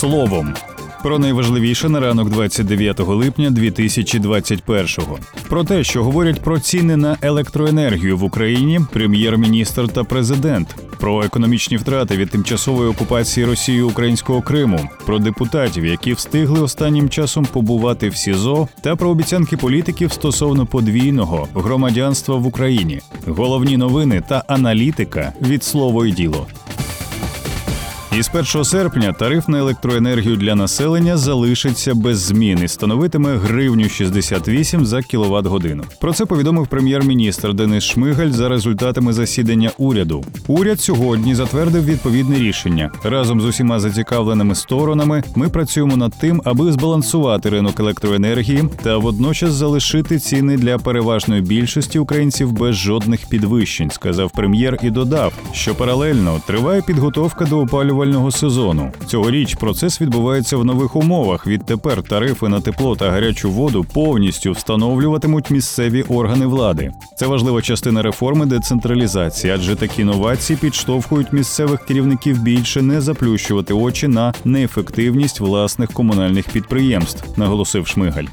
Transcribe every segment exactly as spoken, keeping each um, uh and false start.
словом. Про найважливіше на ранок двадцять дев'ятого липня дві тисячі двадцять першого. Про те, що говорять про ціни на електроенергію в Україні, прем'єр-міністр та президент. Про економічні втрати від тимчасової окупації Росією українського Криму. Про депутатів, які встигли останнім часом побувати в СІЗО. Та про обіцянки політиків стосовно подвійного громадянства в Україні. Головні новини та аналітика від «Слово і діло». Із першого серпня тариф на електроенергію для населення залишиться без змін і становитиме гривню шістдесят вісім за кіловат-годину. Про це повідомив прем'єр-міністр Денис Шмигаль за результатами засідання уряду. Уряд сьогодні затвердив відповідне рішення. Разом з усіма зацікавленими сторонами ми працюємо над тим, аби збалансувати ринок електроенергії та водночас залишити ціни для переважної більшості українців без жодних підвищень, сказав прем'єр і додав, що паралельно триває підготовка до опалювального сезону. Цьогоріч процес відбувається в нових умовах. Відтепер тарифи на тепло та гарячу воду повністю встановлюватимуть місцеві органи влади. Це важлива частина реформи децентралізації, адже такі новації підштовхують місцевих керівників більше не заплющувати очі на неефективність власних комунальних підприємств, наголосив Шмигаль.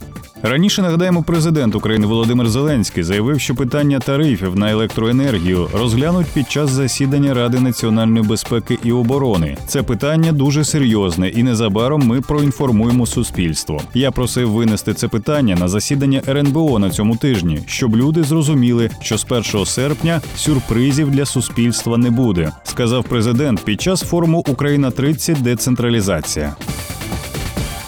Раніше, нагадаємо, президент України Володимир Зеленський заявив, що питання тарифів на електроенергію розглянуть під час засідання Ради національної безпеки і оборони. Це питання дуже серйозне, і незабаром ми проінформуємо суспільство. Я просив винести це питання на засідання РНБО на цьому тижні, щоб люди зрозуміли, що з першого серпня сюрпризів для суспільства не буде, сказав президент під час форуму «Україна тридцять. Децентралізація».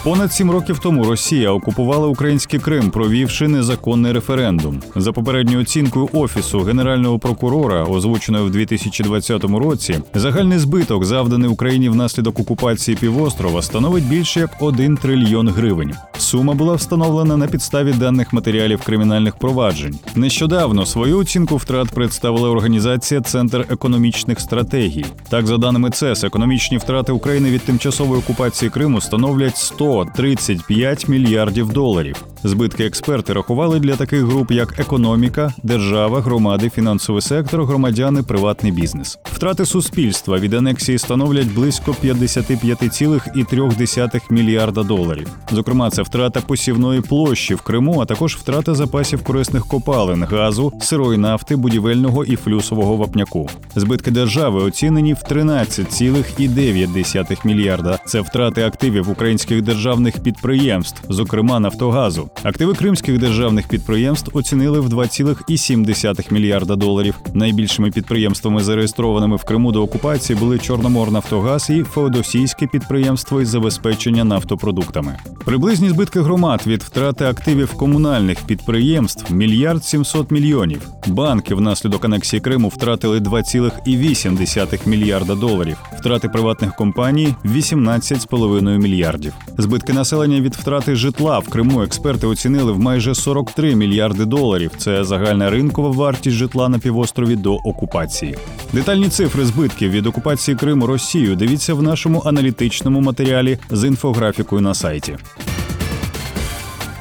Понад сім років тому Росія окупувала український Крим, провівши незаконний референдум. За попередньою оцінкою Офісу Генерального прокурора, озвученою в дві тисячі двадцятому році, загальний збиток, завданий Україні внаслідок окупації півострова, становить більше як один трильйон гривень. Сума була встановлена на підставі даних матеріалів кримінальних проваджень. Нещодавно свою оцінку втрат представила організація «Центр економічних стратегій». Так, за даними ЦЕС, економічні втрати України від тимчасової окупації Криму становлять сто тридцять п'ять мільярдів доларів. Збитки експерти рахували для таких груп, як економіка, держава, громади, фінансовий сектор, громадяни, приватний бізнес. Втрати суспільства від анексії становлять близько п'ятдесят п'ять цілих три десятих мільярда доларів. Зокрема, це втрата посівної площі в Криму, а також втрата запасів корисних копалин, газу, сирої нафти, будівельного і флюсового вапняку. Збитки держави оцінені в тринадцять цілих дев'ять десятих мільярда. Це втрати активів українських державних підприємств, зокрема «Нафтогазу». Активи кримських державних підприємств оцінили в два цілих сім десятих мільярда доларів. Найбільшими підприємствами, зареєстрованими в Криму до окупації, були Чорномор Нафтогаз і Феодосійське підприємство із забезпечення нафтопродуктами. Приблизні збитки громад від втрати активів комунальних підприємств – мільярд сімсот мільйонів. Банки внаслідок анексії Криму втратили два цілих вісім десятих мільярда доларів. Втрати приватних компаній – вісімнадцять цілих п'ять десятих мільярдів. Збитки населення від втрати житла в Криму експерти оцінили в майже сорок три мільярди доларів. Це загальна ринкова вартість житла на півострові до окупації. Детальні цифри збитків від окупації Криму Росією дивіться в нашому аналітичному матеріалі з інфографікою на сайті.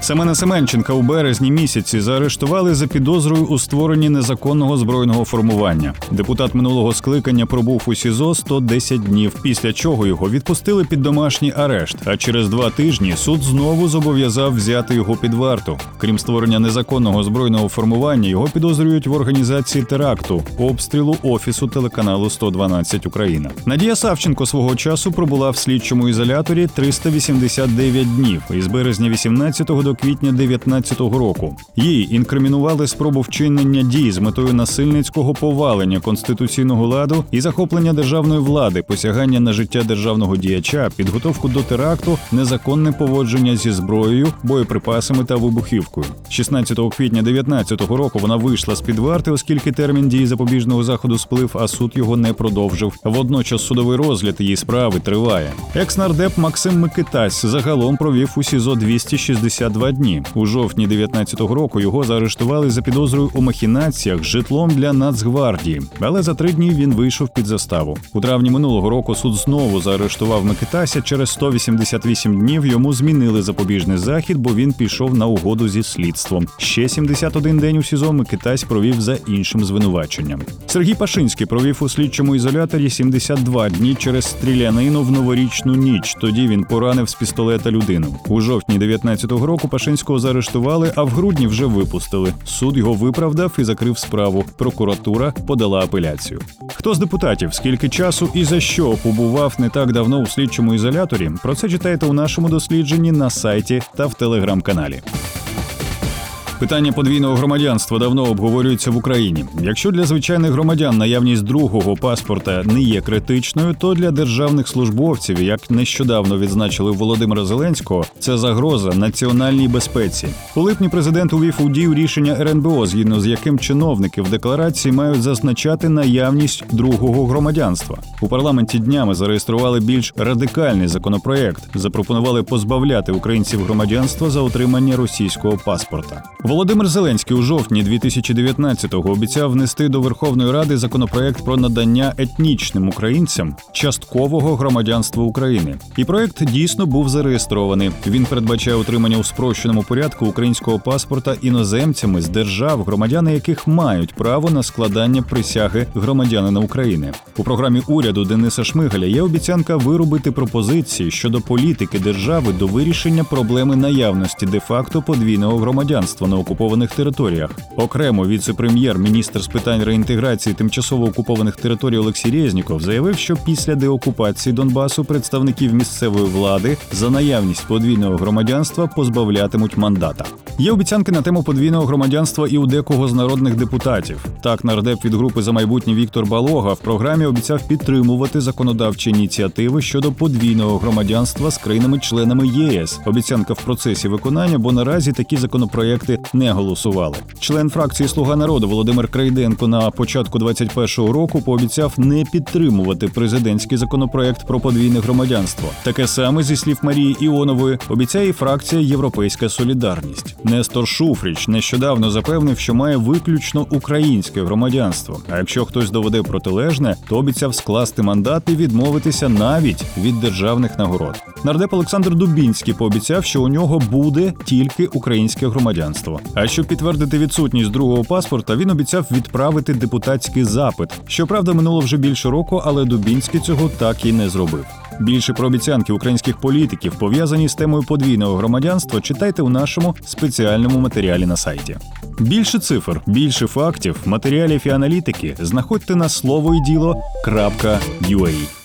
Семена Семенченка у березні місяці заарештували за підозрою у створенні незаконного збройного формування. Депутат минулого скликання пробув у СІЗО сто десять днів, після чого його відпустили під домашній арешт, а через два тижні суд знову зобов'язав взяти його під варту. Крім створення незаконного збройного формування, його підозрюють в організації теракту, обстрілу офісу телеканалу сто дванадцять Україна. Надія Савченко свого часу пробула в слідчому ізоляторі триста вісімдесят дев'ять днів із березня вісімнадцятого до квітня дев'ятнадцятого року. Їй інкримінували спробу вчинення дій з метою насильницького повалення конституційного ладу і захоплення державної влади, посягання на життя державного діяча, підготовку до теракту, незаконне поводження зі зброєю, боєприпасами та вибухівкою. шістнадцятого квітня дев'ятнадцятого року вона вийшла з-під варти, оскільки термін дії запобіжного заходу сплив, а суд його не продовжив. Водночас судовий розгляд її справи триває. Екс-нардеп Максим Микитась загалом провів у СІЗО двісті шістдесят два два дні. У жовтні дев'ятнадцятого року його заарештували за підозрою у махінаціях з житлом для Нацгвардії. Але за три дні він вийшов під заставу. У травні минулого року суд знову заарештував Микитася. Через сто вісімдесят вісім днів йому змінили запобіжний захід, бо він пішов на угоду зі слідством. Ще сімдесят один день у СІЗО Микитась провів за іншим звинуваченням. Сергій Пашинський провів у слідчому ізоляторі сімдесят два дні через стрілянину в новорічну ніч. Тоді він поранив з пістолета людину. У жовтні дев'ятнадцятого року Пашинського заарештували, а в грудні вже випустили. Суд його виправдав і закрив справу. Прокуратура подала апеляцію. Хто з депутатів, скільки часу і за що побував не так давно у слідчому ізоляторі? Про це читайте у нашому дослідженні на сайті та в телеграм-каналі. Питання подвійного громадянства давно обговорюється в Україні. Якщо для звичайних громадян наявність другого паспорта не є критичною, то для державних службовців, як нещодавно відзначили Володимира Зеленського, це загроза національній безпеці. У липні президент увів у дію рішення РНБО, згідно з яким чиновники в декларації мають зазначати наявність другого громадянства. У парламенті днями зареєстрували більш радикальний законопроєкт. Запропонували позбавляти українців громадянства за отримання російського паспорта. Володимир Зеленський у жовтні дві тисячі дев'ятнадцятого обіцяв внести до Верховної Ради законопроект про надання етнічним українцям часткового громадянства України. І проект дійсно був зареєстрований. Він передбачає отримання у спрощеному порядку українського паспорта іноземцями з держав, громадяни яких мають право на складання присяги громадянина України. У програмі уряду Дениса Шмигаля є обіцянка виробити пропозиції щодо політики держави до вирішення проблеми наявності де-факто подвійного громадянства на окупованих територіях. Окремо віце-прем'єр-міністр з питань реінтеграції тимчасово окупованих територій Олексій Рєзніков заявив, що після деокупації Донбасу представників місцевої влади за наявність подвійного громадянства позбавлятимуть мандата. Є обіцянки на тему подвійного громадянства і у декого з народних депутатів. Так, нардеп від групи «За майбутнє» Віктор Балога в програмі обіцяв підтримувати законодавчі ініціативи щодо подвійного громадянства з країнами-членами ЄС. Обіцянка в процесі виконання, бо наразі такі законопроєкти не голосували. Член фракції «Слуга народу» Володимир Крайденко на початку двадцять першого року пообіцяв не підтримувати президентський законопроект про подвійне громадянство. Таке саме, зі слів Марії Іонової, обіцяє і фракція «Європейська Солідарність». Нестор Шуфріч нещодавно запевнив, що має виключно українське громадянство. А якщо хтось доведе протилежне, то обіцяв скласти мандат і відмовитися навіть від державних нагород. Нардеп Олександр Дубінський пообіцяв, що у нього буде тільки українське громадянство. А щоб підтвердити відсутність другого паспорта, він обіцяв відправити депутатський запит. Щоправда, минуло вже більше року, але Дубінський цього так і не зробив. Більше про обіцянки українських політиків, пов'язані з темою подвійного громадянства, читайте у нашому спеціальному матеріалі на сайті. Більше цифр, більше фактів, матеріалів і аналітики знаходьте на слово і діло крапка ю а.